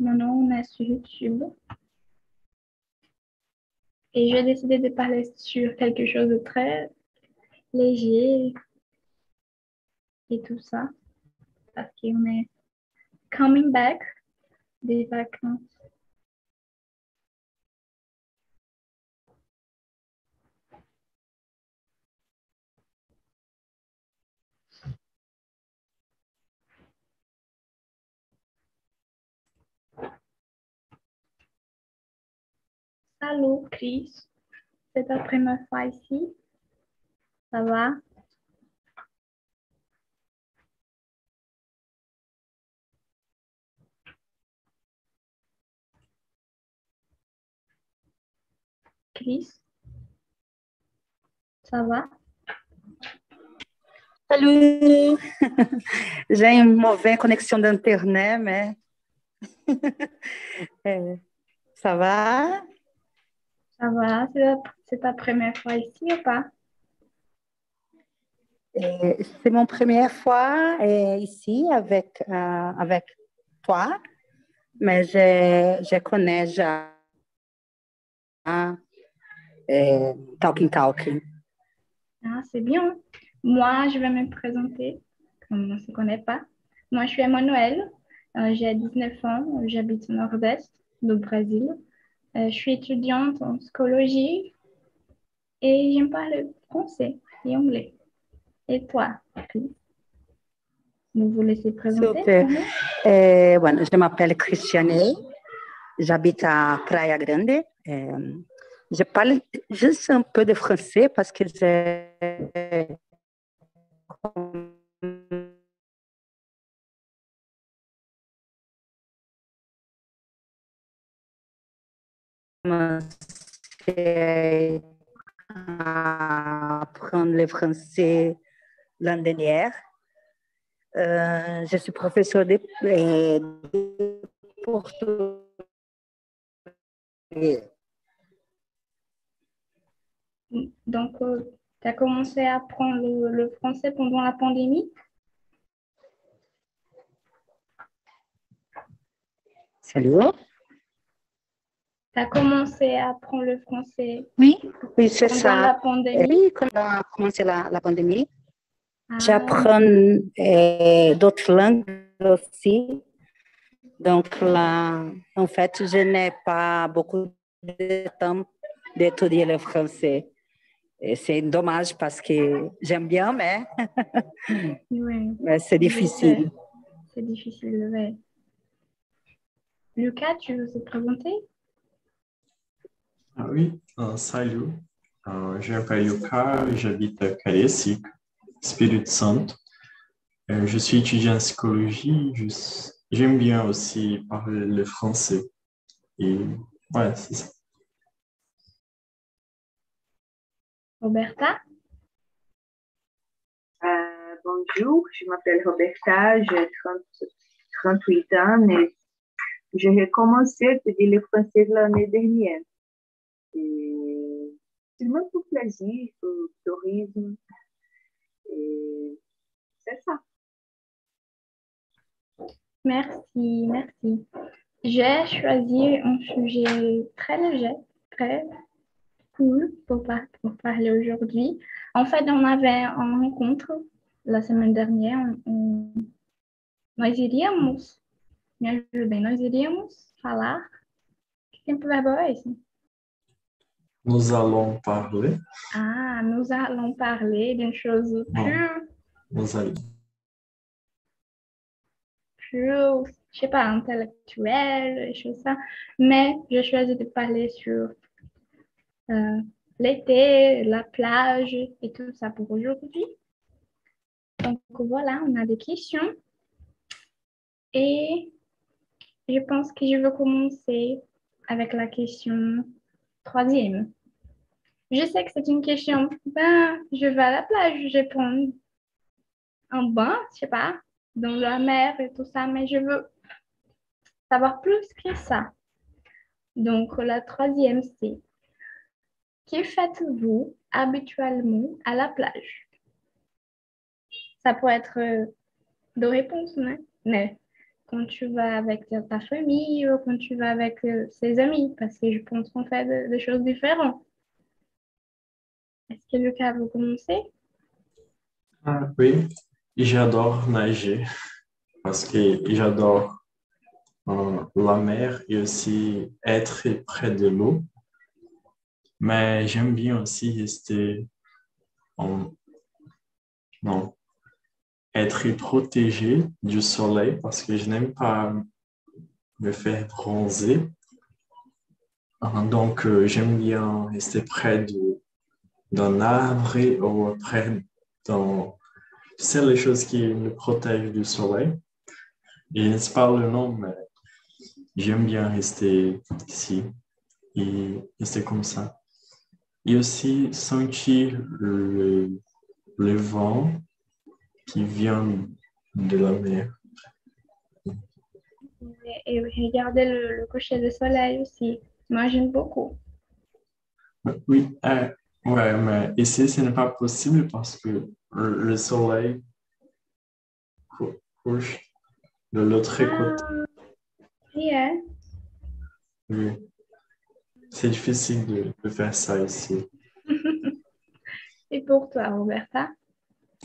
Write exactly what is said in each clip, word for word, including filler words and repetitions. non on a sur YouTube. Et je vais décider de parler sur quelque chose de très léger et tout ça. Parce qu'on est coming back des vacances. Allô, Chris. C'est ta première fois ici. Ça va? Chris? Ça va? Salut! J'ai une mauvaise connexion d'Internet, mais... eh, ça va? Ça va? C'est ta première fois ici ou pas? C'est mon première fois ici avec, euh, avec toi, mais je, je connais já euh, Talking Talking. Ah, c'est bien. Moi, je vais me présenter, comme on ne se connaît pas. Moi, je suis Emmanuel, euh, j'ai dix-neuf ans, j'habite au nord-est do Brésil. Je suis étudiante en psychologie et j'aime parler français et anglais. Et toi, Chris? Vous vous laissez présenter? Super. Eh, bueno, je m'appelle Christiane, j'habite à Praia Grande. Eh, je parle juste un peu de français parce que j'ai à apprendre le français l'an dernier. Euh, je suis professeure de, de portugais. Donc, euh, tu as commencé à apprendre le, le français pendant la pandémie? Salut. Tu as commencé à apprendre le français? Oui, oui c'est ça. Oui, quand on a commencé la, la pandémie, ah. J'apprends eh, d'autres langues aussi. Donc là, en fait, je n'ai pas beaucoup de temps d'étudier le français. C'est dommage parce que j'aime bien, mais, oui. Mais c'est difficile. C'est difficile, oui. Lucas, tu veux te présenter? Ah oui, uh, salut, uh, je m'appelle Yuka, j'habite à Cariacica, Espírito Santo. Uh, je suis étudiant en psychologie, j'aime bien aussi parler le français. Et voilà, c'est ça. Roberta? Uh, bonjour, je m'appelle Roberta, j'ai trente-huit ans et j'ai commencé à étudier le français l'année dernière. C'est vraiment pour plaisir, pour le tourisme. C'est ça. Merci, merci. J'ai choisi un sujet très léger, très cool pour, par pour parler aujourd'hui. En fait, on avait une rencontre la semaine dernière. On, on, nós iríamos, me ajudem, nós iríamos falar. Que tempo verbal é esse? Nous allons parler. Ah, nous allons parler d'une chose plus... Nous allons. Plus, je sais pas, intellectuelle, je sais ça. Mais j'ai choisi de parler sur euh, l'été, la plage et tout ça pour aujourd'hui. Donc voilà, on a des questions. Et je pense que je vais commencer avec la question troisième. Je sais que c'est une question, ben, je vais à la plage, je prends un bain, je sais pas, dans la mer et tout ça, mais je veux savoir plus que ça. Donc, la troisième, c'est que faites-vous habituellement à la plage? Ça peut être deux réponses, non? Mais quand tu vas avec ta famille ou quand tu vas avec ses amis, parce que je pense qu'on fait des choses différentes. Est-ce que Lucas veut commencer? Ah oui, j'adore nager parce que j'adore euh, la mer et aussi être près de l'eau. Mais j'aime bien aussi rester en... non, être protégé du soleil parce que je n'aime pas me faire bronzer. Donc, euh, j'aime bien rester près de, d'un arbre ou près d'un... C'est les choses qui me protègent du soleil. Et je ne parle pas le nom, mais j'aime bien rester ici et rester comme ça. Et aussi sentir le, le vent qui vient de la mer. Et regarder le, le coucher de soleil aussi. Moi, j'aime beaucoup. Oui, euh, ouais, mais ici, ce n'est pas possible parce que le soleil cou- couche de l'autre côté. Ah, yeah. Oui. C'est difficile de, de faire ça ici. Et pour toi, Roberta?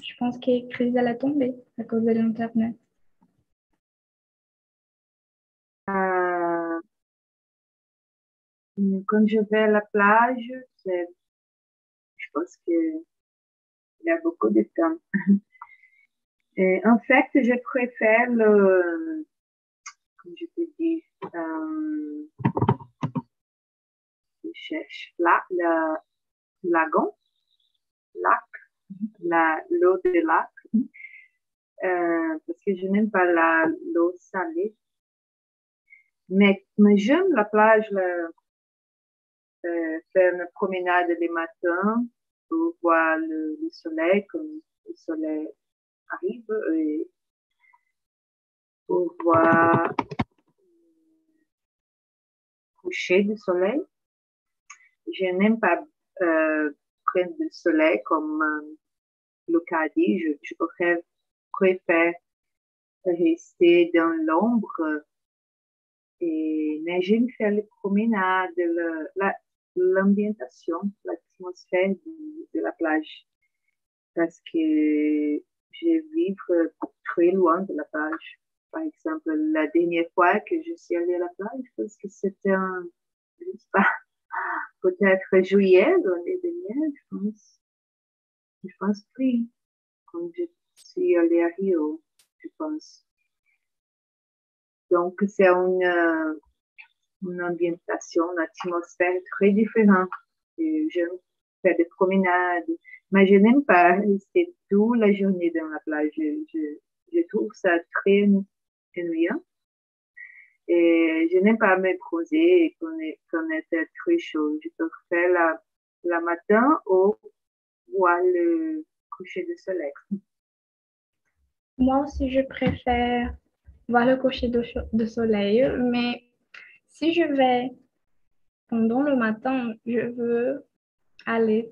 Je pense que Cris ela tombou à cause de l'internet. Euh, quand je vais à la plage, c'est, je pense qu'il y a beaucoup de temps. Et en fait, je préfère le, comme je te dis, euh, je cherche là, le lagon, lac. La, l'eau de lac, euh, parce que je n'aime pas la, l'eau salée. Mais, mais j'aime la plage, la, euh, faire une promenade le matin pour voir le, le soleil, comme le soleil arrive, et pour voir le coucher du soleil. Je n'aime pas euh, prendre le soleil comme euh, Lucas a dit, je, je préfère, préfère rester dans l'ombre et nager, faire les promenades, le, la, l'ambientation, l'atmosphère de, de la plage. Parce que je vis très loin de la plage. Par exemple, la dernière fois que je suis allée à la plage, parce que c'était un, je ne sais pas, peut-être juillet, l'année dernière, je pense. Je pense oui, quand je suis allée à Rio, je pense. Donc, c'est une, une ambientation, une atmosphère très différente. J'aime faire des promenades, mais je n'aime pas rester toute la journée dans la plage. Je, je, je trouve ça très ennuyant. Et je n'aime pas me poser quand il était très chaud. Je peux faire la, la matin ou voir le coucher du soleil. Moi aussi, je préfère voir le coucher du soleil, mais si je vais pendant le matin, je veux aller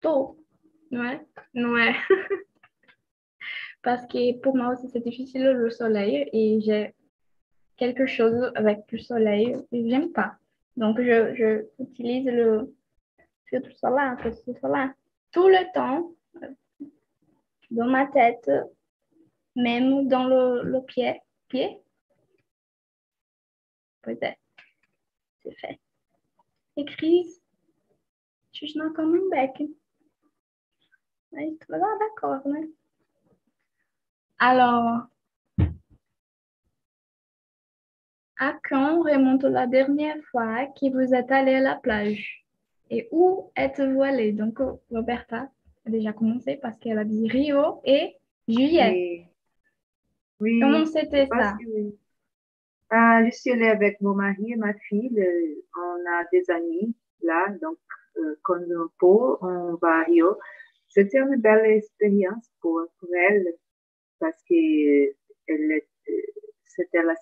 tôt, non é? Non é? Parce que pour moi aussi, c'est difficile le soleil et j'ai quelque chose avec le soleil que j'aime pas. Donc, je, je utilise le filtre solar, filtre solar, tout le temps, dans ma tête, même dans le, le pied, pied, peut-être, c'est fait. Et Cris, tu es comme un bec. Ah, d'accord, né? Alors, à quand remonte la dernière fois que vous êtes allé à la plage? Et où êtes-vous allé? Donc, Roberta a déjà commencé parce qu'elle a dit Rio et juillet. Oui. Comment c'était ça? Que... Ah, je suis allée avec mon mari et ma fille. On a des amis là. Donc, euh, quand on peut, on va à Rio. C'était une belle expérience pour, pour elle parce que elle, c'était la,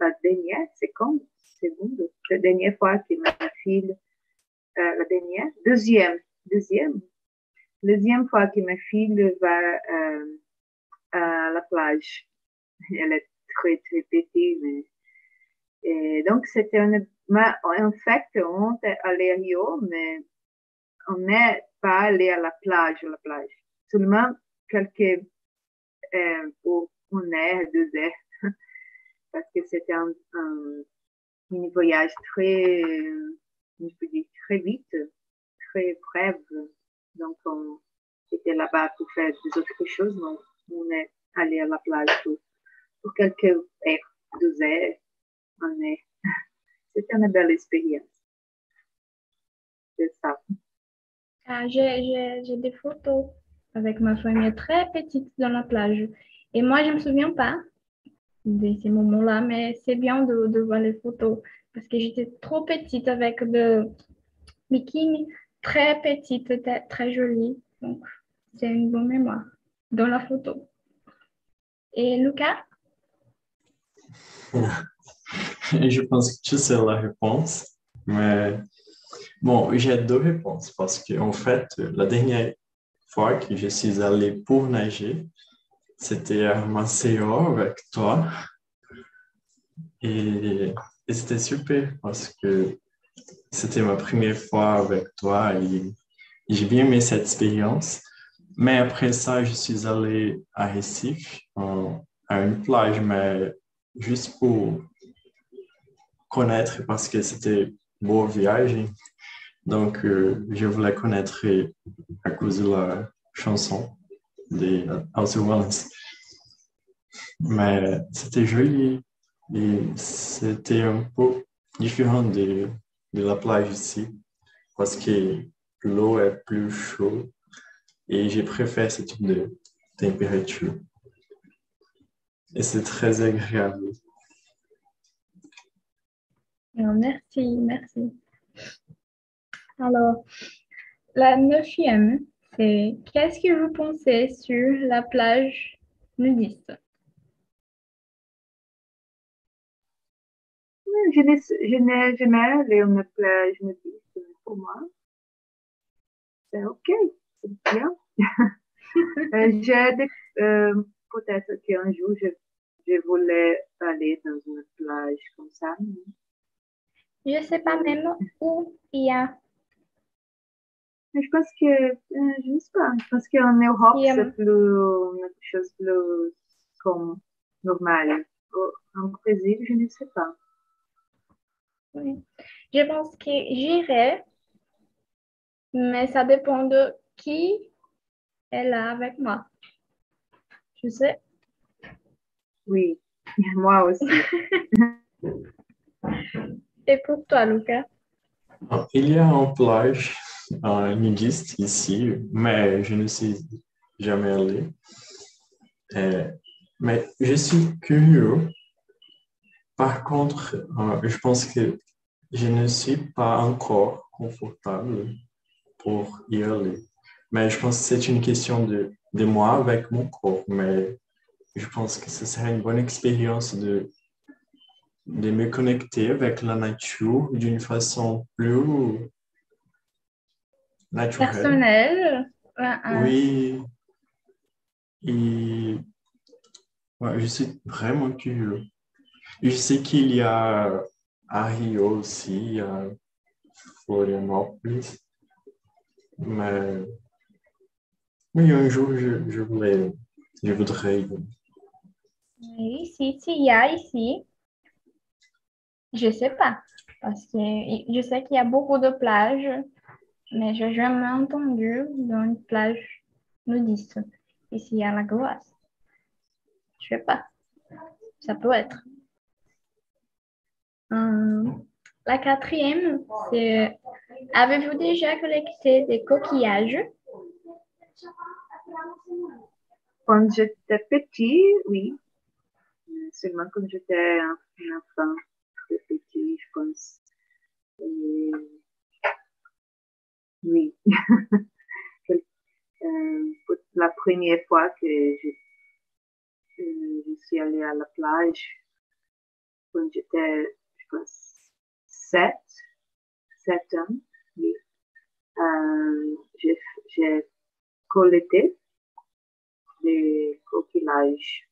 la dernière seconde, seconde, la dernière fois que ma fille... Euh, la dernière, deuxième, deuxième, deuxième fois que ma fille va euh, à la plage. Elle est peut être répété, mais... Et donc, c'était une... En fait, on est allé à Rio, mais on n'est pas allé à la plage, à la plage. Seulement quelques... Euh, pour une heure, deux heures, parce que c'était un, un, un voyage très, je peux dire, très vite, très brève. Donc, on était là-bas pour faire des autres choses, donc on est allé à la plage pour, pour quelques heures, deux heures, une heure. C'était une belle expérience. C'est ça. Ah, j'ai, j'ai, j'ai des photos avec ma famille très petite dans la plage. Et moi, je ne me souviens pas de ces moments-là, mais c'est bien de, de voir les photos, parce que j'étais trop petite avec le bikini, très petite, très jolie. Donc, c'est une bonne mémoire dans la photo. Et Lucas? Je pense que tu sais la réponse, mais bon, j'ai deux réponses, parce qu'en fait, la dernière fois que je suis allé pour nager, c'était à Maceió avec toi. Et, et c'était super parce que c'était ma première fois avec toi et, et j'ai bien aimé cette expérience. Mais après ça, je suis allé à Recife, en, à une plage, mais juste pour connaître parce que c'était une bonne viagem. Donc, euh, je voulais connaître à cause de la chanson de Alceu Valença. Mais c'était joli et c'était un peu différent de, de la plage ici parce que l'eau est plus chaude et je préfère ce type de température. Et c'est très agréable. Merci, merci. Alors, la neuvième, c'est qu'est-ce que vous pensez sur la plage nudiste? Je n'ai jamais allé à une plage nudiste pour moi. C'est ok, c'est bien. J'ai des, euh, peut-être qu'un jour, je, je voulais aller dans une plage comme ça. Je ne sais pas même où il y a. Je pense que, je ne sais pas, je pense qu'en Europe, yeah. c'est plus, une chose plus comme normale. En Brésil, je ne sais pas. Oui. Je pense que j'irai, mais ça dépend de qui est là avec moi. Tu sais? Oui, moi aussi. Et pour toi, Lucas? Il y a un plage euh, nudiste ici, mais je ne suis jamais allé. Euh, mais je suis curieux. Par contre, euh, je pense que je ne suis pas encore confortable pour y aller. Mais je pense que c'est une question de, de moi avec mon corps. Mais je pense que ce serait une bonne expérience de... de me connecter avec la nature d'une façon plus naturelle. Personnelle. Oui. Et ouais, je suis vraiment curieux. Je sais qu'il y a à Rio aussi, à Florianópolis. Mais oui, un jour, je, je, voulais, je voudrais. Oui, si, si, il y a ici. Je ne sais pas, parce que je sais qu'il y a beaucoup de plages, mais je n'ai jamais entendu dans une plage nudiste. Ici à Lagoas. Je ne sais pas. Ça peut être. Hum. La quatrième, c'est avez-vous déjà collecté des coquillages? Quand j'étais petit, oui. Seulement quand j'étais un enfant. Petit, je pense. Et... Oui. euh, la première fois que je, je suis allée à la plage, quand j'étais, je pense, sept, sept ans, oui. euh, j'ai, j'ai collecté des coquillages.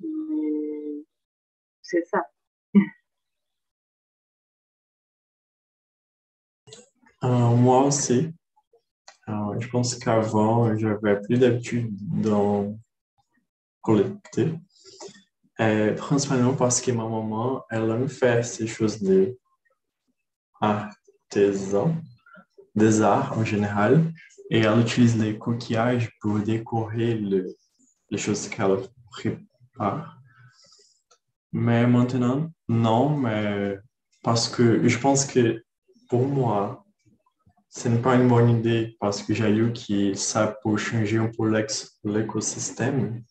Mais você sabe. Ah, moi aussi. Alors, je pense qu'avant, j'avais plus d'habitude d'en collecter. Euh, principalement parce que ma maman, elle aime faire ces choses des artisans, des arts en général, et elle utilise les coquillages pour décorer le, les choses qu'elle prépare. Mais maintenant, non, mais parce que je pense que pour moi, ce n'est pas une bonne idée parce que j'ai lu que ça peut changer un peu l'écosystème.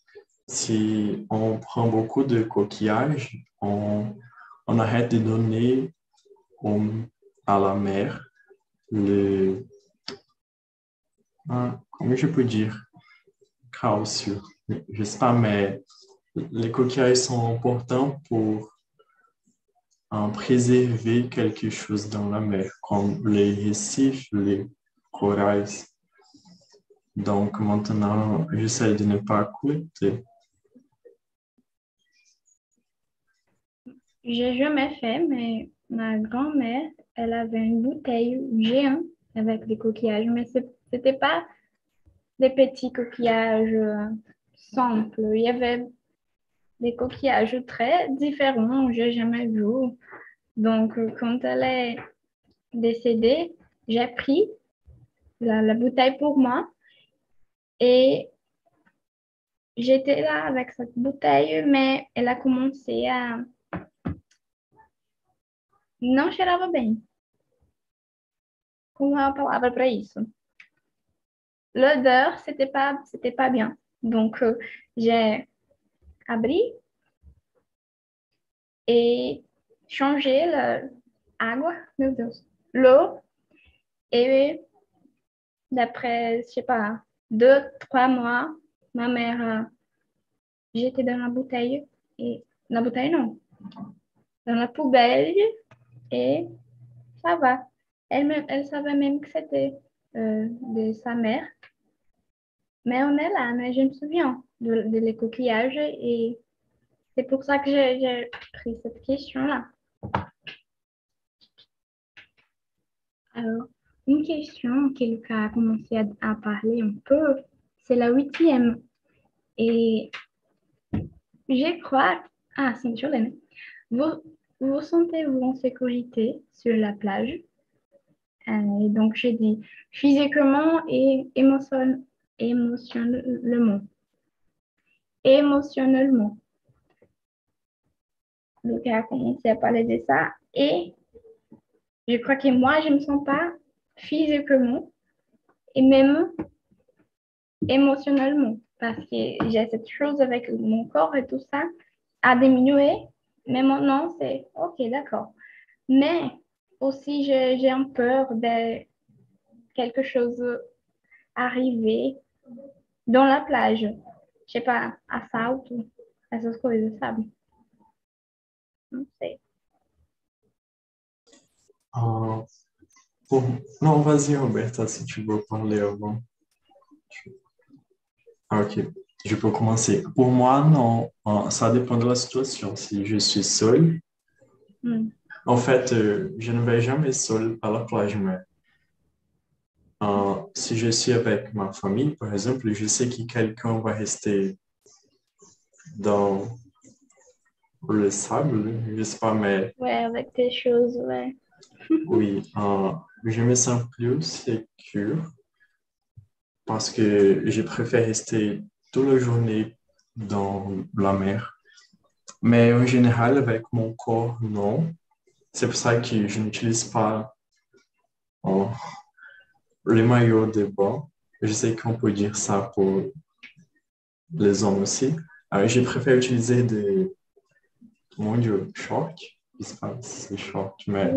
Si on prend beaucoup de coquillages, on, on arrête de donner on, à la mer le... Ah, comment je peux dire? Calcium. Je ne sais pas, mais les coquillages sont importants pour hein, préserver quelque chose dans la mer, comme les récifs, les corails. Donc maintenant, j'essaie de ne pas coûter. J'ai jamais fait, mais ma grand-mère, elle avait une bouteille géante avec des coquillages, mais c'était pas des petits coquillages simples. Il y avait des coquillages très différents, j'ai jamais vu. Donc quand elle est décédée, j'ai pris la, la bouteille pour moi et j'étais là avec cette bouteille, mais elle a commencé à não cheirava bem. Como é a palavra para isso? L'odeur, c'était pas, c'était pas bien. Donc, euh, j'ai abri et changé l'água, meu Deus, l'eau. Et d'après, je sais pas, deux, trois mois, ma mère, j'étais dans la bouteille, et la bouteille non, dans la poubelle. Et ça va. Elle, elle savait même que c'était euh, de sa mère. Mais on est là, mais je me souviens de, de les coquillages et c'est pour ça que j'ai, j'ai pris cette question-là. Alors, une question qu'il a commencé à, à parler un peu, c'est la huitième. Et je crois... Ah, c'est une journée. Vous... Vous sentez-vous en sécurité sur la plage? Euh, et donc, j'ai dit physiquement et émotion, émotionnellement. Émotionnellement. Donc, elle a commencé à parler de ça. Et je crois que moi, je ne me sens pas physiquement et même émotionnellement. Parce que j'ai cette chose avec mon corps et tout ça à diminuer. Mais maintenant, c'est OK, d'accord. Mais aussi, j'ai, j'ai un peur de quelque chose arriver dans la plage. Je ne sais pas, assalto, essas coisas, sabe? Não sei. Ah, bom, não, vas-y, Roberta, se tu veux parler avant. Ah, OK. Je peux commencer. Pour moi, non. Ça dépend de la situation. Si je suis seul, mm. en fait, euh, je ne vais jamais seul à la plage. Mais euh, si je suis avec ma famille, par exemple, je sais que quelqu'un va rester dans le sable, je ne sais pas, mais... Oui, avec des choses, ouais. oui. Euh, je me sens plus sécure parce que je préfère rester... toute la journée dans la mer. Mais en général, avec mon corps, non. C'est pour ça que je n'utilise pas oh, les maillots de bain. Je sais qu'on peut dire ça pour les hommes aussi. Alors, je préfère utiliser des... Mon Dieu, shorts. Je ne sais pas si c'est short, mais...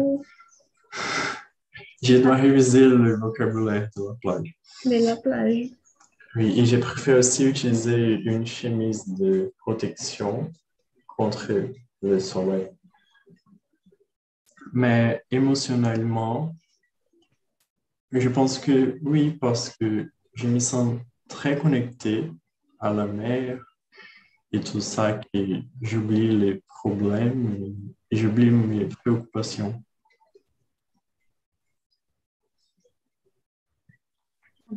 je dois réviser le vocabulaire de la plage. De la plage. Oui, et je préfère aussi utiliser une chemise de protection contre le soleil. Mais émotionnellement, je pense que oui, parce que je me sens très connecté à la mer et tout ça que j'oublie les problèmes et j'oublie mes préoccupations.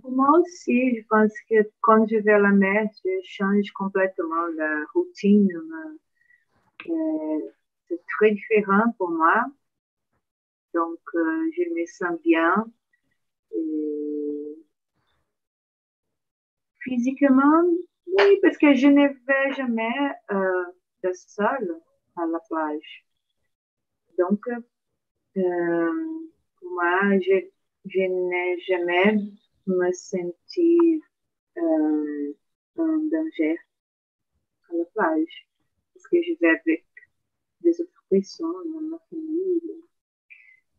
Moi aussi, je pense que quand je vais à la mer, je change complètement la routine. C'est très différent pour moi. Donc, je me sens bien. Et physiquement, oui, parce que je ne vais jamais euh, de seule à la plage. Donc, euh, moi, je, je n'ai jamais me senti euh, en danger à la plage. Parce que je vais avec des autres personnes dans ma famille.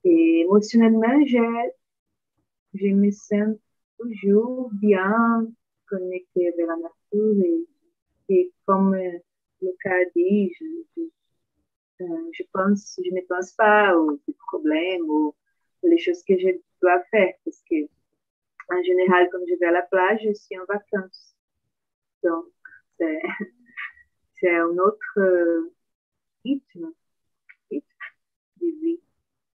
Et émotionnellement, je, je me sens toujours bien connectée avec la nature et, et comme le cas dit, je, je, je, pense, je ne pense pas aux problèmes ou les choses que je dois faire parce que en général, quand je vais à la plage, je suis en vacances. Donc, c'est, c'est un autre rythme, rythme de vie.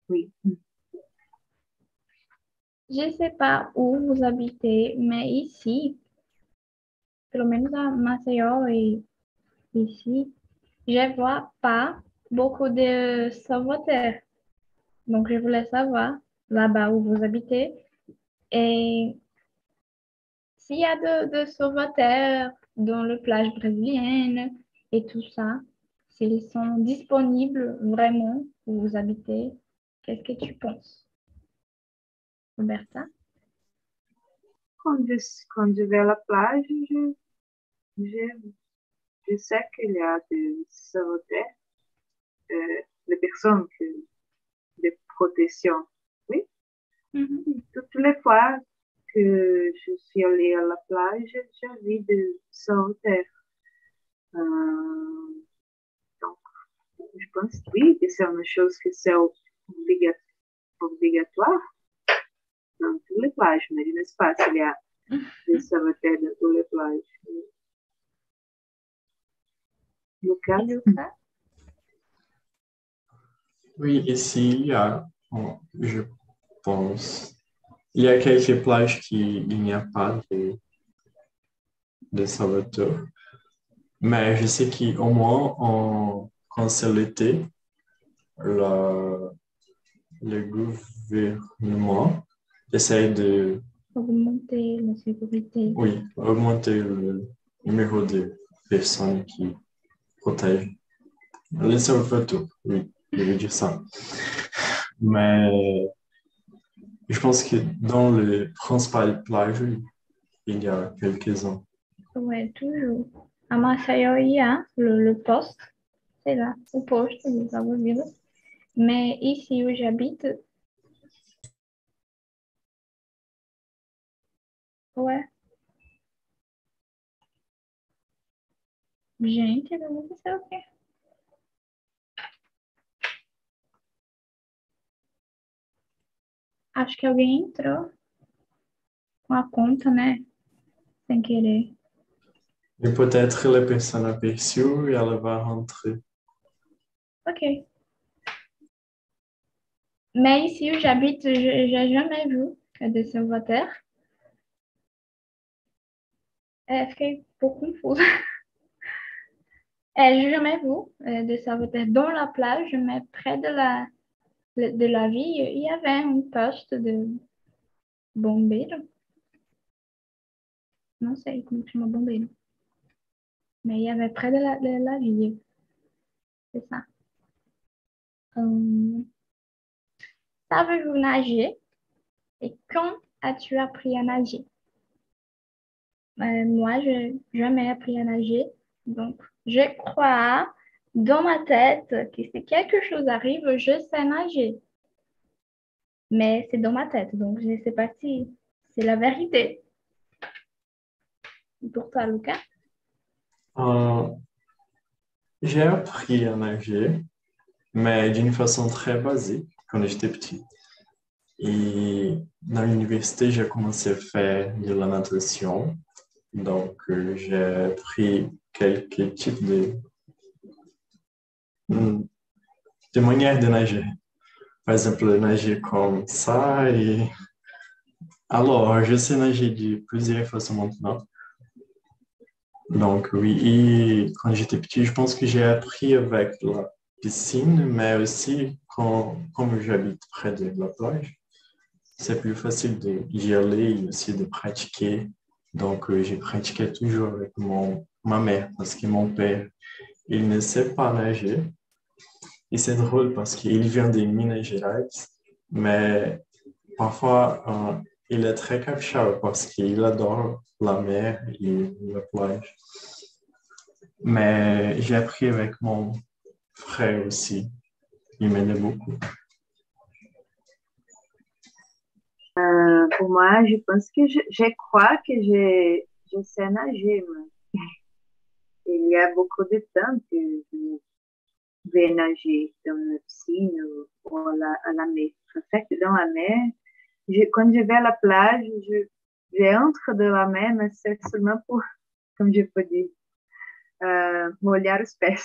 Oui. Je ne sais pas où vous habitez, mais ici, pelo menos à Maceió et ici, je ne vois pas beaucoup de sauveteurs. Donc, je voulais savoir, là-bas où vous habitez, et s'il y a de, de sauveteurs dans les plages brésiliennes et tout ça, s'ils sont disponibles vraiment où vous habitez, qu'est-ce que tu penses, Roberta? Quand je, quand je vais à la plage, je, je, je sais qu'il y a des sauveteurs, euh, des personnes qui, de protection. Mm-hmm. Toutes les fois que je suis allée à la plage, j'ai envie de sauter. Euh, donc, je pense oui, que c'est une chose qui est obligatoire dans toutes les plages, mais n'est-ce pas s'il y a des sauveteurs dans toutes les plages. Lucas? Oui, ici, il y a... Je... Bom, e aqui é que plages que il n'y a pas de, de sauveteurs. Mais je sais qu'au moins, on, quand c'est l'été, le, le gouvernement essaye de... Augmenter la sécurité. Oui, augmenter le numéro de personnes qui protègent les sauveteurs. Oui, je veux dire ça. Mais... Je pense que dans les principales plages, il y a quelques-uns. Oui, toujours. À Maceió, il y a le, le poste, c'est là, le poste de sauvetage. Mais ici où j'habite, ouais. Gente, eu não sei o quê. Acho que alguém entrou com a conta, né? Sem querer. E peut-être la personne aperçue e ela vai rentrer. Ok. Mais ici où j'habite, je n'ai jamais vu des sauveteurs. É, fiquei um pouco confusa. É, je n'ai jamais vu des sauveteurs dans la plage, mais près de la... de la ville, il y avait un poste de bombeiro. Não sei como chama bombeiro. Mais il y avait près de la, de la ville. C'est ça. Hum. Savez-vous nager? Et quand as-tu appris à nager? Euh, moi, je n'ai jamais appris à nager. Donc, je crois... Dans ma tête, que si quelque chose arrive, je sais nager. Mais c'est dans ma tête, donc je ne sais pas si c'est la vérité. Pour toi, Lucas? Euh, j'ai appris à nager, mais d'une façon très basique, quand j'étais petit. Et dans l'université, j'ai commencé à faire de la natation. Donc, j'ai pris quelques types de, de manières de nager. Par exemple, nager comme ça. Et... Alors, je sais nager de plusieurs façons maintenant. Donc, oui, et quand j'étais petit, je pense que j'ai appris avec la piscine, mais aussi, quand, comme j'habite près de la plage, c'est plus facile d'y aller et aussi de pratiquer. Donc, j'ai pratiqué toujours avec mon, ma mère, parce que mon père, il ne sait pas nager. Et c'est drôle parce qu'il vient de Minas Gerais, mais parfois, hein, il est très capixaba parce qu'il adore la mer et la plage. Mais j'ai appris avec mon frère aussi. Il m'aidait beaucoup. Euh, pour moi, je pense que je, je crois que je, je sais nager. Mais il y a beaucoup de temps que je vais nager dans la piscine ou à la, à la mer. En fait, dans la mer, je, quand je vais à la plage, je, je entre dans la mer, mais c'est seulement pour, comme je peux dire, euh, molhar os pés.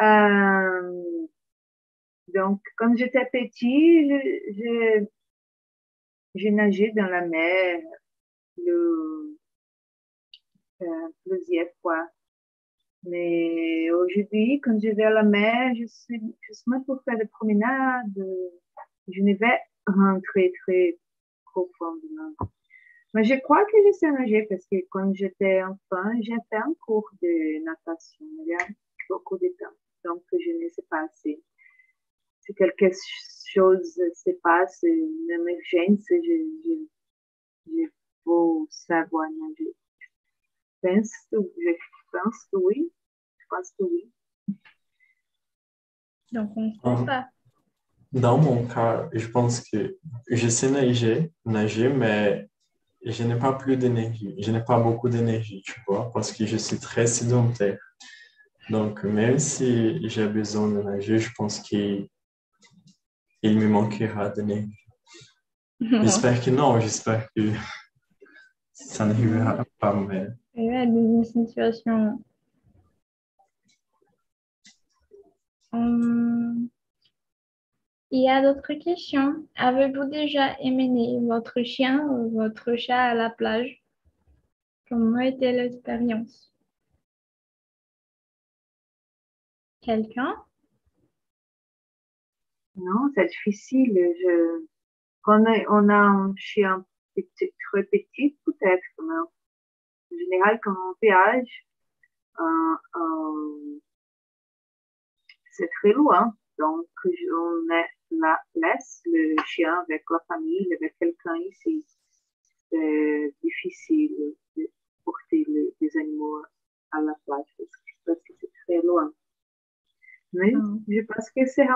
euh, donc, quand j'étais petit, je, je, je nageais dans la mer le, euh, plusieurs fois. Mais aujourd'hui, quand je vais à la mer, je suis justement pour faire des promenades. Je ne vais rentrer très profondément. Mais je crois que je sais nager parce que quand j'étais enfant, j'ai fait un cours de natation il y a beaucoup de temps. Donc, je ne sais pas si, si quelque chose se passe, une émergence, je, je, je peux savoir nager. Je pense, je pense que oui. Je pense que oui. Donc, on ne sait pas. Dans mon cas, je pense que je sais nager, nager, mais je n'ai pas plus d'énergie. Je n'ai pas beaucoup d'énergie, tu vois, parce que je suis très sédentaire. Donc, même si j'ai besoin de nager, je pense qu'il il me manquera d'énergie. J'espère que non, j'espère que ça n'arrivera pas, mais... É, de situação... Hum... Il y a d'autres questions. Avez-vous déjà emmené votre chien ou votre chat à la plage? Comment était l'expérience? Quelqu'un? Non, c'est difficile. Je... Quand on a un chien petit, très petit, peut-être. Mais en général, quand on voyage, euh, euh, c'est très loin. Donc, on est La, laisse le chien avec la famille, avec quelqu'un ici. C'est difficile de porter le, les animaux à la plage parce que je pense que c'est très loin. Mais mm. je pense que c'est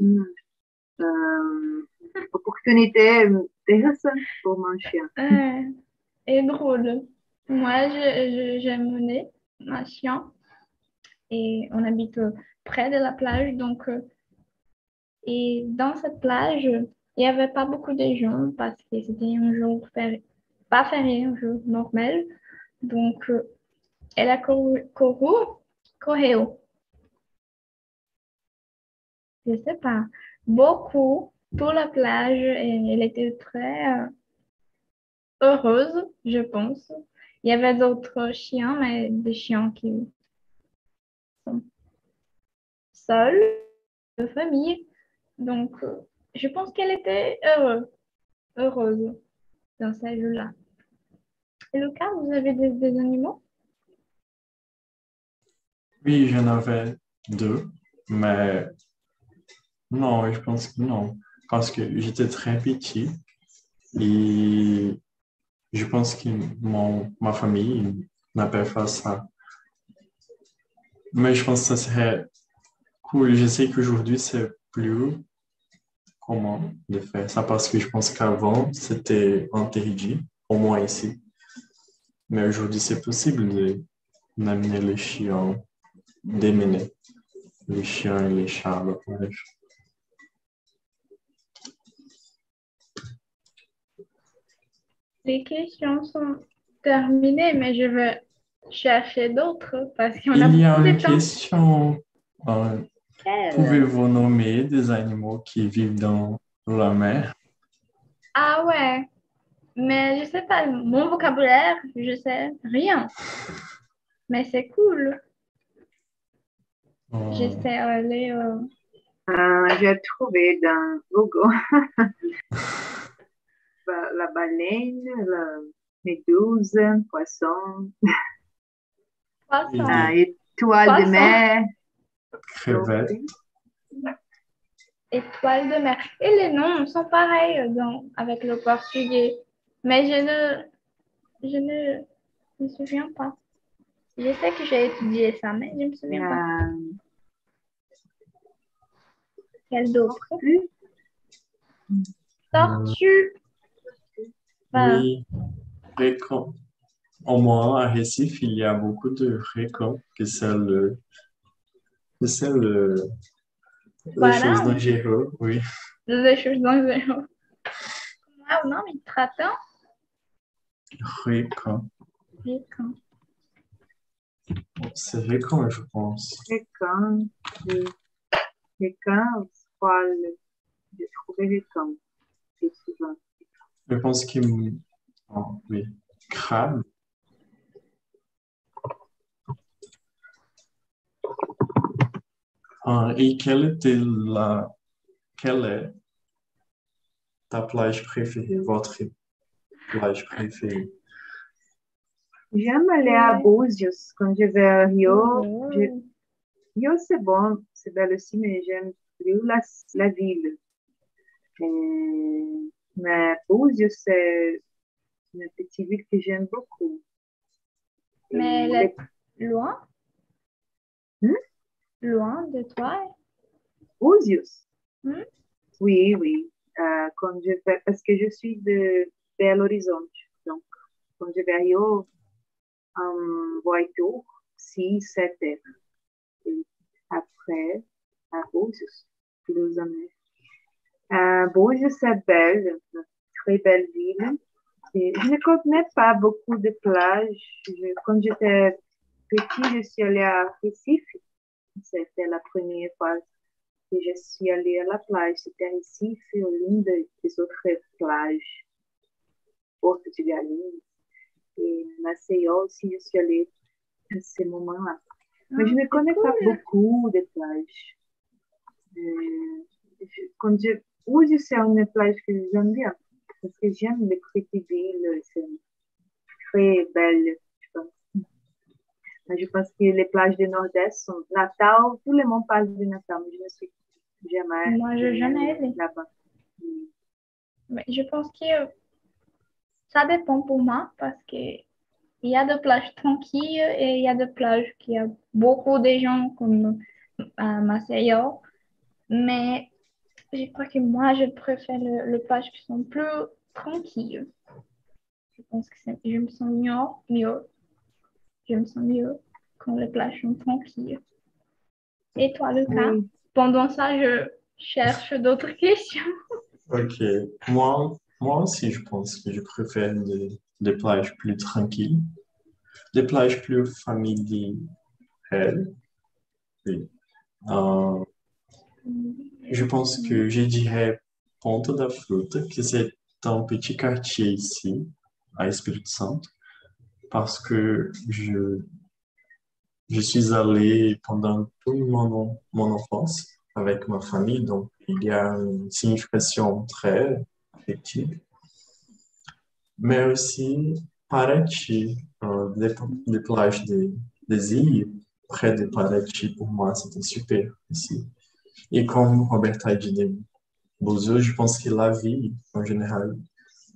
une euh, opportunité intéressante pour mon chien. Ouais. Et drôle. Moi, j'ai mené mon chien et on habite près de la plage, donc... Et dans cette plage, il n'y avait pas beaucoup de gens parce que c'était un jour férié, pas férié, un jour normal. Donc, euh, elle a couru, correu. Je ne sais pas, beaucoup, pour la plage, et elle était très euh, heureuse, je pense. Il y avait d'autres chiens, mais des chiens qui sont seuls, de famille. Donc, je pense qu'elle était heureuse, heureuse dans ce jeu-là. Et Lucas, vous avez des, des animaux? Oui, j'en avais deux, mais non, je pense que non. Parce que j'étais très petit et je pense que mon, ma famille n'a pas fait ça. Mais je pense que ça serait cool. Je sais qu'aujourd'hui, c'est plus comment de faire ça parce que je pense qu'avant c'était interdit, au moins ici, mais aujourd'hui c'est possible d'amener les chiens, d'emmener les chiens et les chats à la plage. Les questions sont terminé, mais je veux chercher d'autres parce qu'on a, Il y a une question. Euh, Pouvez-vous nommer des animaux qui vivent dans la mer? Ah ouais, mais je sais pas, mon vocabulaire, je sais rien. Mais c'est cool. Oh. J'essaie d'aller... Euh... Ah, j'ai trouvé dans Google la baleine, la méduse, poisson. Poisson. Ah, étoile poisson. de mer. Crevette. Étoile de mer. Et les noms sont pareils dans, avec le portugais. Mais je ne, je ne me souviens pas. Je sais que j'ai étudié ça, mais je ne me souviens ah. pas. Quel d'autre? Tortue. Bah. Oui. Récon. Au moins, à Recife, il y a beaucoup de récons, que c'est le... Que c'est le... Voilà. Les choses dangereuses, oui. Les choses dangereuses. Ah, o nome? Tratão? Récon. Récon. C'est récon, je pense. Récon. Oui. Récon, j'ai trouvé récon. Je pense qu'il me... Oh, oui. Crabe. Ah, et quelle était la... Quelle est ta plage préférée, votre plage préférée? J'aime aller à Búzios. Quand je vais à Rio, je... Rio c'est bon, c'est belle aussi, mais j'aime la, la ville. Et... Mais Búzios, c'est une petite ville que j'aime beaucoup. Mais elle est loin? Hum? Loin de toi? Búzios? Hum? Oui, oui. Euh, quand je vais, parce que je suis de Belo Horizonte. Donc, quand je vais à Rio, um, oito, six, sept heures. Et après, à Búzios, plus ou moins. Uh, Búzios é belle, une très belle ville. Et je ne connais pas beaucoup de plages. Je, quand j'étais petite, je suis allée à Recife. C'était la première fois que je suis allée à la plage. C'était Recife, Olinda et les autres plages. Porto de Galinhas. Et Maceió aussi, je suis allée à ce moment-là. Mais ah, je ne connais cool. pas beaucoup de plages. Uh, Quand je Búzios, c'est une plage que j'aime bien, parce que j'aime les petites villes, c'est très belle, je pense. Mais je pense que les plages du Nord-Est sont Natal, tout le monde parle de Natal, mais je ne suis jamais Moi, je jamais allée là-bas. Mais je pense que ça dépend pour moi, parce qu'il y a des plages tranquilles et il y a des plages qui y a beaucoup de gens, comme à Maceió, mais je crois que moi, je préfère le, le plage qui sont plus tranquilles. Je pense que je me sens mieux, mieux. Je me sens mieux quand les plages sont tranquilles. Et toi, Lucas? Oui. Pendant ça, je cherche d'autres questions. Ok. Moi, moi aussi, je pense que je préfère des, des plages plus tranquilles. Des plages plus familiales. Oui. Euh, Je pense que je dirais Ponta da Fruta, que c'est un petit quartier ici, à Espírito Santo, parce que je, je suis allé pendant toute mon, mon enfance avec ma famille, donc il y a une signification très affective. Mais aussi Paraty, euh, des, des plages de, des îles près de Paraty, pour moi, c'était super ici. E como Roberta é de Búzios, je pense que la vie, en général,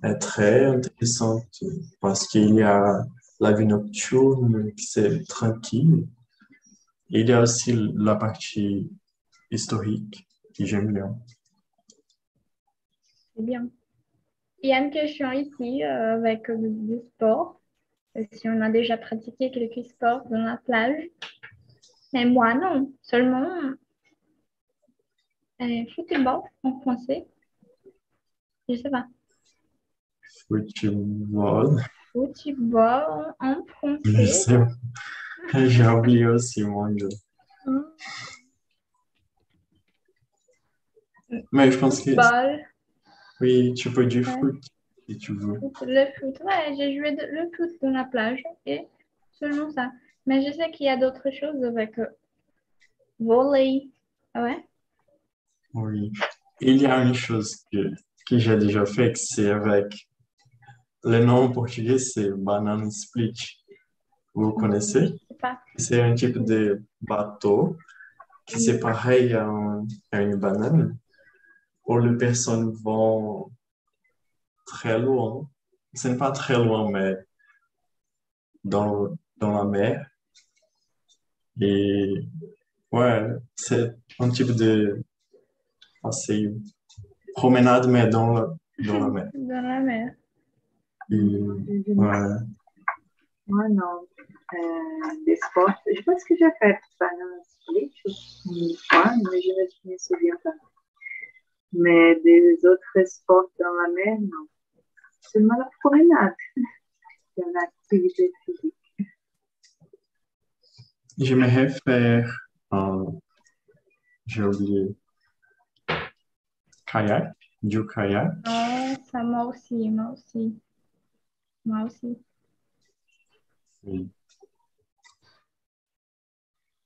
est très intéressante parce qu'il y a la vie nocturne qui est tranquille. Il y a aussi la partie historique que j'aime bien. C'est bien. Il y a une question ici euh, avec euh, du sport. Si on a déjà pratiqué quelques sports dans la plage. Mais moi, non. Seulement... Euh, football en français, je sais pas. Football. futebol en français. J'ai oublié aussi, mon Dieu. Mais je pense que... Football. Oui, tu peux du foot, si tu veux. Le foot, ouais, j'ai joué de, le foot dans la plage et seulement ça. Mais je sais qu'il y a d'autres choses avec volley, ouais. Oui, il y a une chose que, que j'ai déjà fait, c'est avec... Le nom en portugais, c'est banana split. Vous connaissez? C'est un type de bateau qui c'est pareil à, un, à une banane, où les personnes vont très loin. Ce n'est pas très loin, mais dans, dans la mer. Et ouais, c'est un type de passeio, promenade, mais dans la, dans la mer. Dans la mer. E, ah, ah, não. É, esporte, eu penso que já fez banana split, ah, mas eu já tinha subido. Mas dos outros esportes na mer, não. Você não vai correr nada. É uma atividade física. Je me refere ao jogo kayak, de kayak. Ah, ça moi aussi, moi aussi. Moi aussi. Oui.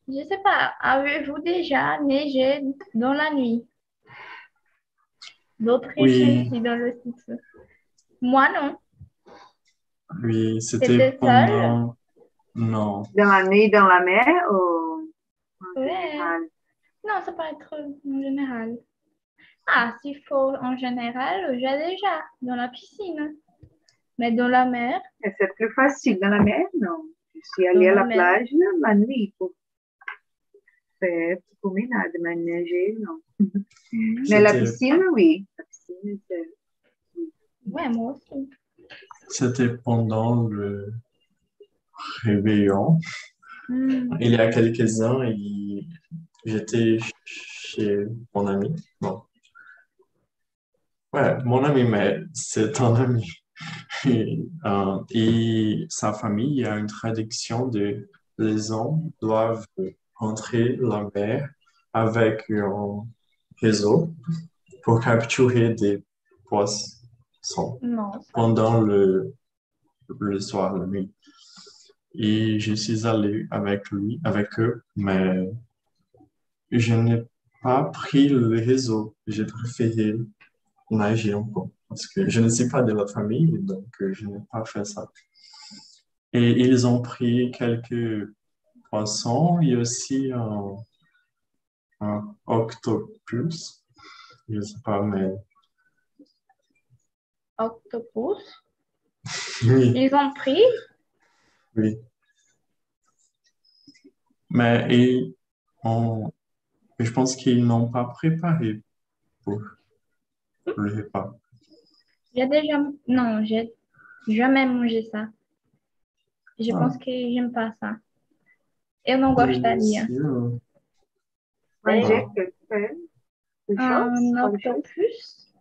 Je ne sais pas, avez-vous déjà neigé dans la nuit? D'autres oui. Ici dans le site. Moi non. Oui, c'était pendant... Non. Dans la nuit, dans la mer ou... Ouais. Non, ça peut être en général. Ah, s'il faut en général, j'ai déjà dans la piscine. Mais dans la mer... C'est plus facile. Dans la mer, non. Je suis allée à la plage la nuit pour faire une promenade, mais nager, non. Mais la piscine, oui. La piscine, c'est... Oui, moi aussi. C'était pendant le réveillon. Mm. Il y a quelques ans, il... j'étais chez mon ami. Bon. Ouais, mon ami, mais c'est un ami. Et, euh, et sa famille a une tradition de les hommes doivent entrer la mer avec un réseau pour capturer des poissons non. Pendant le, le soir, la nuit. Et je suis allée avec lui, avec eux, mais je n'ai pas pris le réseau. J'ai préféré nager un peu. Parce que je ne suis pas de la famille, donc je n'ai pas fait ça. Et ils ont pris quelques poissons et aussi un, un octopus. Je ne sais pas, mais... Octopus? Oui. Ils ont pris? Oui. Mais et on... je pense qu'ils n'ont pas préparé pour le repas. J'ai déjà... Non, j'ai jamais mangé ça. Je ah. pense que j'aime pas ça. Eu não gostaria. Mas é que é? Um octopus?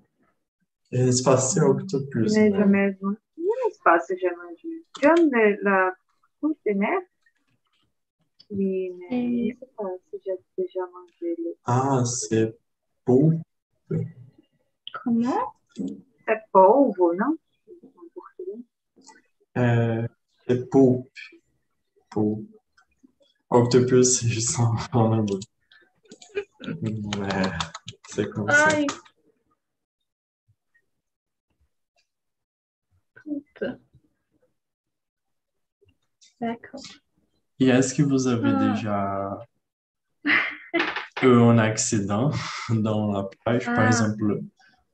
É espaço octopus. É o mesmo. Não é espaço, já manjei. Já de la fruta, né? E é espaço, já já manjei. Ah, c'est pulpe. Como? É polvo, não? É, é pulp. Pulp. Octopus, je sens falando. É, c'est comme ça. Ai. Pulp. D'accord. E est-ce que vous avez ah. déjà eu un accident dans la plage, ah. par exemple?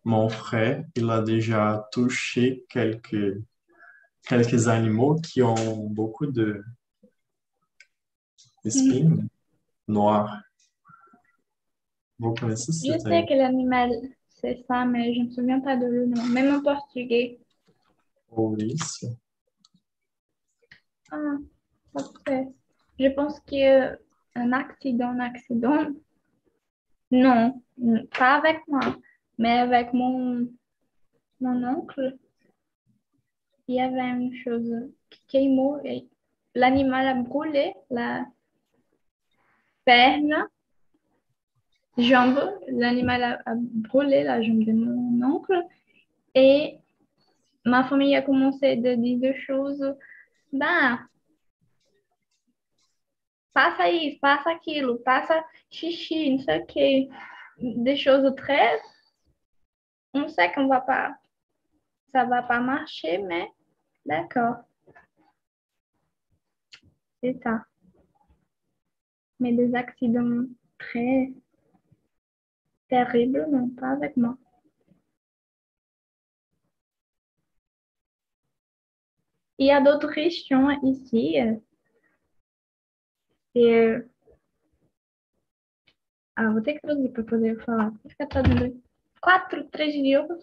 Mon frère, il a déjà touché quelques, quelques animaux qui ont beaucoup de spines noires. Vous connaissez ça? Je sais quel animal c'est ça, mais je ne me souviens pas de le nom. Même en portugais. Ouriço. Ah, parfait. Je pense qu'un accident, un accident, non, pas avec moi. Mais avec mon, mon oncle, il y avait une chose qui mourait. L'animal a brûlé la perna, jambe. L'animal a, a brûlé la jambe de mon oncle. Et ma famille a commencé de dire des choses. Bah, passa isso, passa aquilo, passa xixi, não sei o que. Deixou os três. Não sei como vai para... Ça va pas marcher, mais d'accord. C'est ça. Mais des accidents très terribles, non, pas avec moi. Il y a d'autres questions ici. Et... Ah, vou ter que traduzir para poder falar. Vou ficar traduzindo quatro, três idiomas.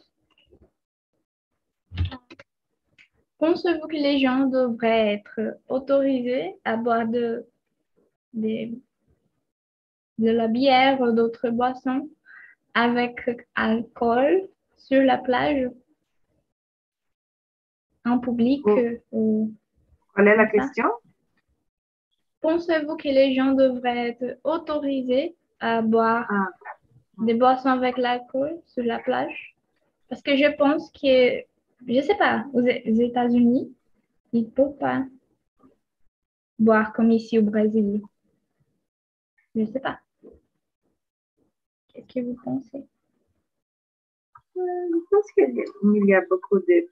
Pensez-vous que les gens devraient être autorisés à boire de, de, de la bière ou d'autres boissons avec alcool sur la plage, en public? Oh. Quelle est la question? Pensez-vous que les gens devraient être autorisés à boire ah. des boissons avec l'alcool sur la plage? Parce que je pense que, je sais pas, aux États-Unis, ils ne peuvent pas boire comme ici au Brésil. Je sais pas. Qu'est-ce que vous pensez? Je pense qu'il y a beaucoup de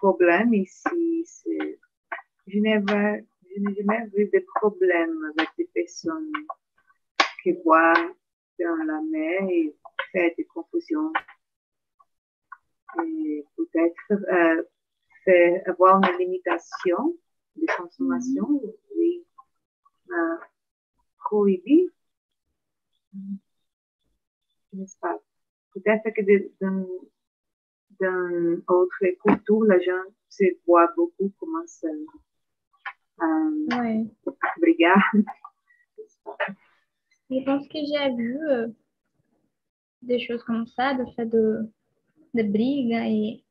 problèmes ici. Je n'ai jamais vu de problèmes avec des personnes qui boivent dans la mer et font des confusions. Et peut-être euh, faire, avoir une limitation de consommation, mm-hmm. oui, euh, prohibée, n'est-ce pas? Peut-être que de, de, dans d'autres cultures, les gens se boivent beaucoup, commencent à euh, oui. brigar. Je pense que j'ai vu euh, des choses comme ça, de fait de... de brigas et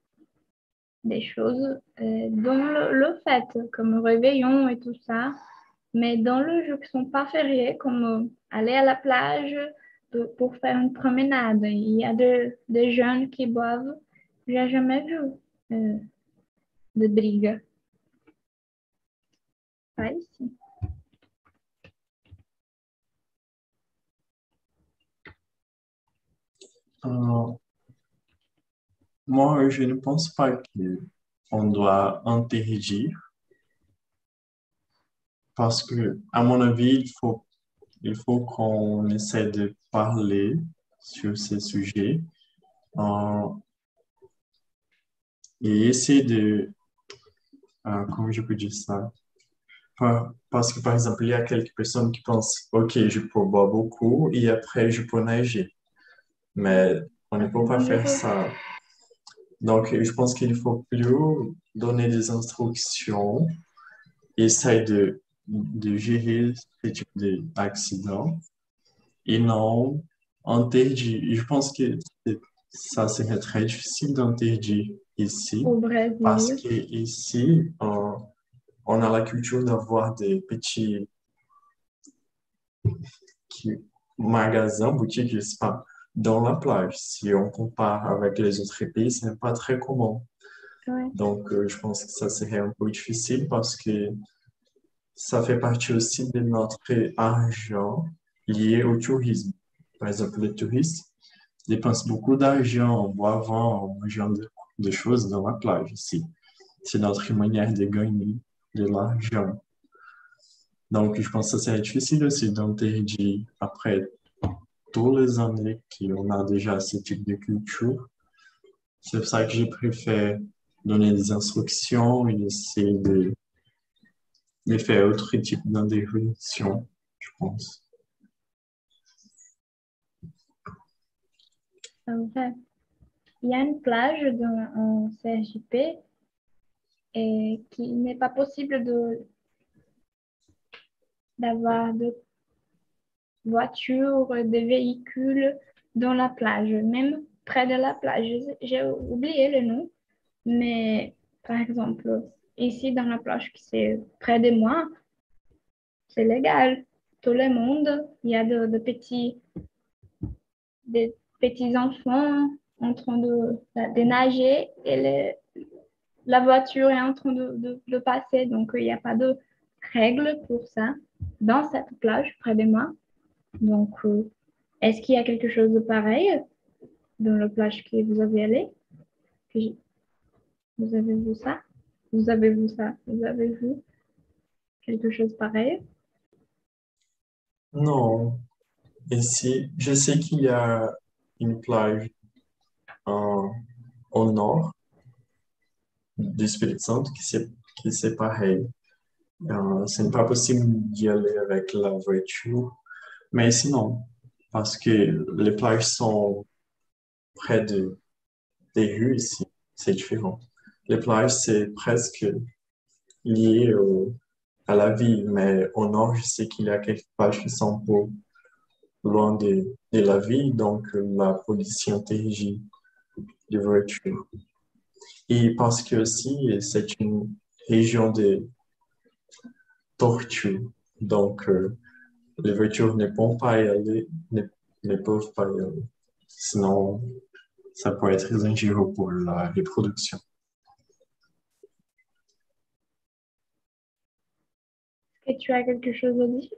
des choses euh, dans le, le fête, comme le réveillon et tout ça, mais dans le jeu qui sont pas fériés, comme euh, aller à la plage de, pour faire une promenade. Il y a de, des jeunes qui boivent, j'ai jamais vu euh, de brigas. Pas ici. Oh. Moi, je ne pense pas qu'on doit interdire, parce que, à mon avis, il faut, il faut qu'on essaie de parler sur ces sujets euh, et essayer de, euh, comment je peux dire ça, parce que, par exemple, il y a quelques personnes qui pensent, ok, je peux boire beaucoup et après, je peux nager, mais on ne peut pas faire ça. Donc, je pense qu'il faut plus donner des instructions, essayer de, de gérer ce type d'accident et non interdire. Je pense que ça serait très difficile d'interdire ici, parce qu'ici, euh, on a la culture d'avoir des petits qui, magasins, boutiques, je ne sais pas, dans la plage. Si on compare avec les autres pays, ce n'est pas très commun. Ouais. Donc, euh, je pense que ça serait un peu difficile, parce que ça fait partie aussi de notre argent lié au tourisme. Par exemple, les touristes dépensent beaucoup d'argent en boivant, en mangeant de, de choses dans la plage ici. C'est notre manière de gagner de l'argent. Donc, je pense que ça serait difficile aussi d'interdire après tous les années qu'on a déjà ce type de culture. C'est pour ça que je préfère donner des instructions et essayer de, de faire autre type d'intervention, je pense. Okay. Il y a une plage dans, en C R J P et qui n'est pas possible de d'avoir de voitures, des véhicules dans la plage, même près de la plage. J'ai oublié le nom, mais Par exemple, ici dans la plage qui c'est près de moi, c'est légal. Tout le monde, il y a de, de petits, des petits enfants en train de, de nager et les, la voiture est en train de, de, de passer. Donc, il n'y a pas de règle pour ça dans cette plage près de moi. Donc, est-ce qu'il y a quelque chose de pareil dans la plage que vous avez allé? Vous avez vu ça? Vous avez vu ça? Vous avez vu quelque chose pareil? Non. Ici, je sais qu'il y a une plage euh, au nord du Espírito Santo qui c'est qui c'est pareil. Euh, Ce n'est pas possible d'y aller avec la voiture, mais ici non, parce que les plages sont près de, des rues ici, c'est différent. Les plages, c'est presque lié au, à la ville, mais au nord, je sais qu'il y a quelques plages qui sont pour, loin de, de la ville, donc la police interdit les voitures. Et parce que aussi, c'est une région de tortue, donc euh, les voitures ne peuvent pas y aller, ne, ne peuvent pas y aller. Sinon, ça peut être dangereux pour la reproduction. Est-ce que tu as quelque chose à dire,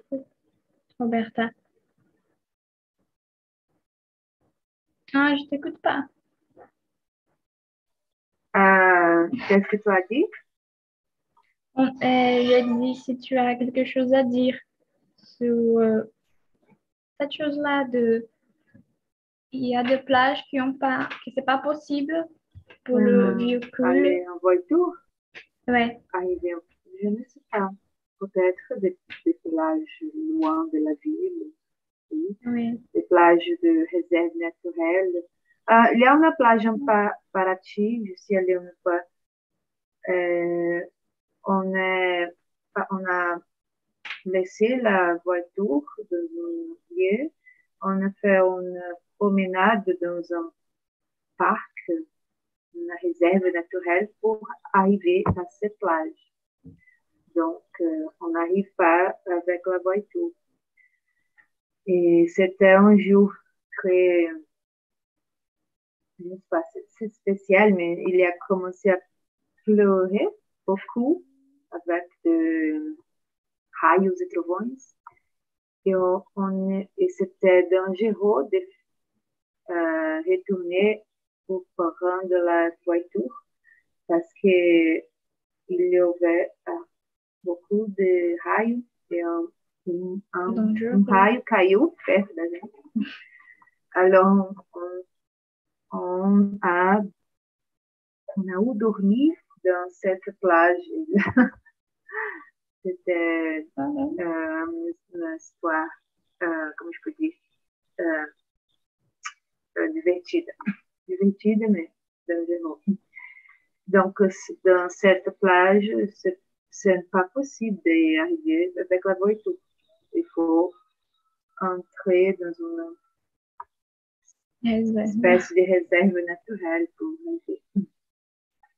Roberta? Ah, je t'écoute pas. Euh, qu'est-ce que tu as dit? Bon, euh, je dis si tu as quelque chose à dire sur euh, cette chose-là de... Il y a des plages qui ont pas, que c'est pas possible pour mmh. le vieux cul. Aller en voiture? Ouais. Arriver, je ne sais pas. Peut-être des, des plages loin de la ville, oui. Oui. Des plages de réserve naturelle. Ah, il y a une plage en pa Paraty, je suis allée une fois. Euh, on, est, on a laissé la voiture dans un lieu, on a fait une promenade dans un parc, une réserve naturelle pour arriver à cette plage. Donc, euh, on n'arrive pas avec la voiture. Et c'était un jour très, je ne sais pas, c'est spécial, mais il a commencé à pleurer beaucoup avec des rayons et trovões. Et, et c'était dangereux de euh, retourner au parent de la voiture parce qu'il y avait euh, beaucoup de raio, um, um, um raio caiu perto da gente. Alors, on a, on a dormi dans cette plage. C'était uh-huh. euh, une histoire, euh, comment je peux dire, euh, euh, divertida. Divertida, mais dangereuse. Donc, dans cette plage, c'est ce n'est pas possible d'arriver avec la voiture. Il faut entrer dans une réserve. Espèce de réserve naturelle pour manger.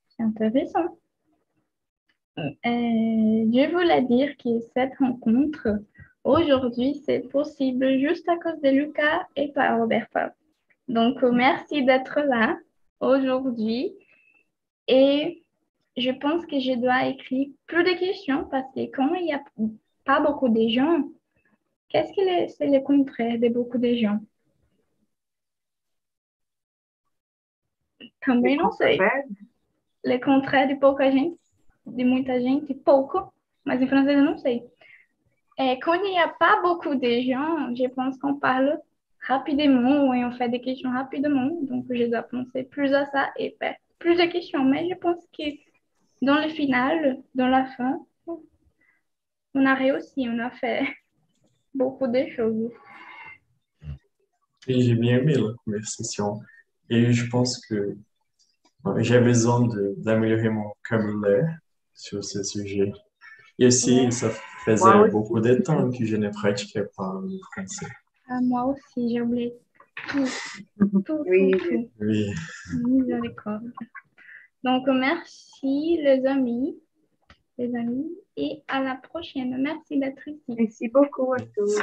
C'est intéressant. Euh, je voulais dire que cette rencontre, aujourd'hui, c'est possible juste à cause de Yuka et pas Roberta. Donc, merci d'être là aujourd'hui. Et je pense que je dois écrire plus de questions parce que comme il n'y a pas beaucoup de gens, qu'est-ce que c'est le contraire de beaucoup de gens? Também não sei. Le contraire de pouca gente, de muita gente, pouco, mas em francês eu não sei. É, quando il n'y a pas beaucoup de gens, je pense qu'on parle rapidement et on fait des questions rapidement. Donc, je dois penser plus à ça et faire plus de questions. Mais je pense que dans le final, dans la fin, on a réussi, on a fait beaucoup de choses. Et j'ai bien aimé la conversation. Et je pense que j'ai besoin d'améliorer mon vocabulaire sur ce sujet. Et aussi, ça faisait aussi beaucoup de temps que je ne pratiquais pas le français. Ah, moi aussi, j'ai oublié tout, tout, tout, tout. Oui. Oui. Miséricorde. Donc, merci les amis. Les amis, et à la prochaine. Merci d'être ici. Merci beaucoup à tous.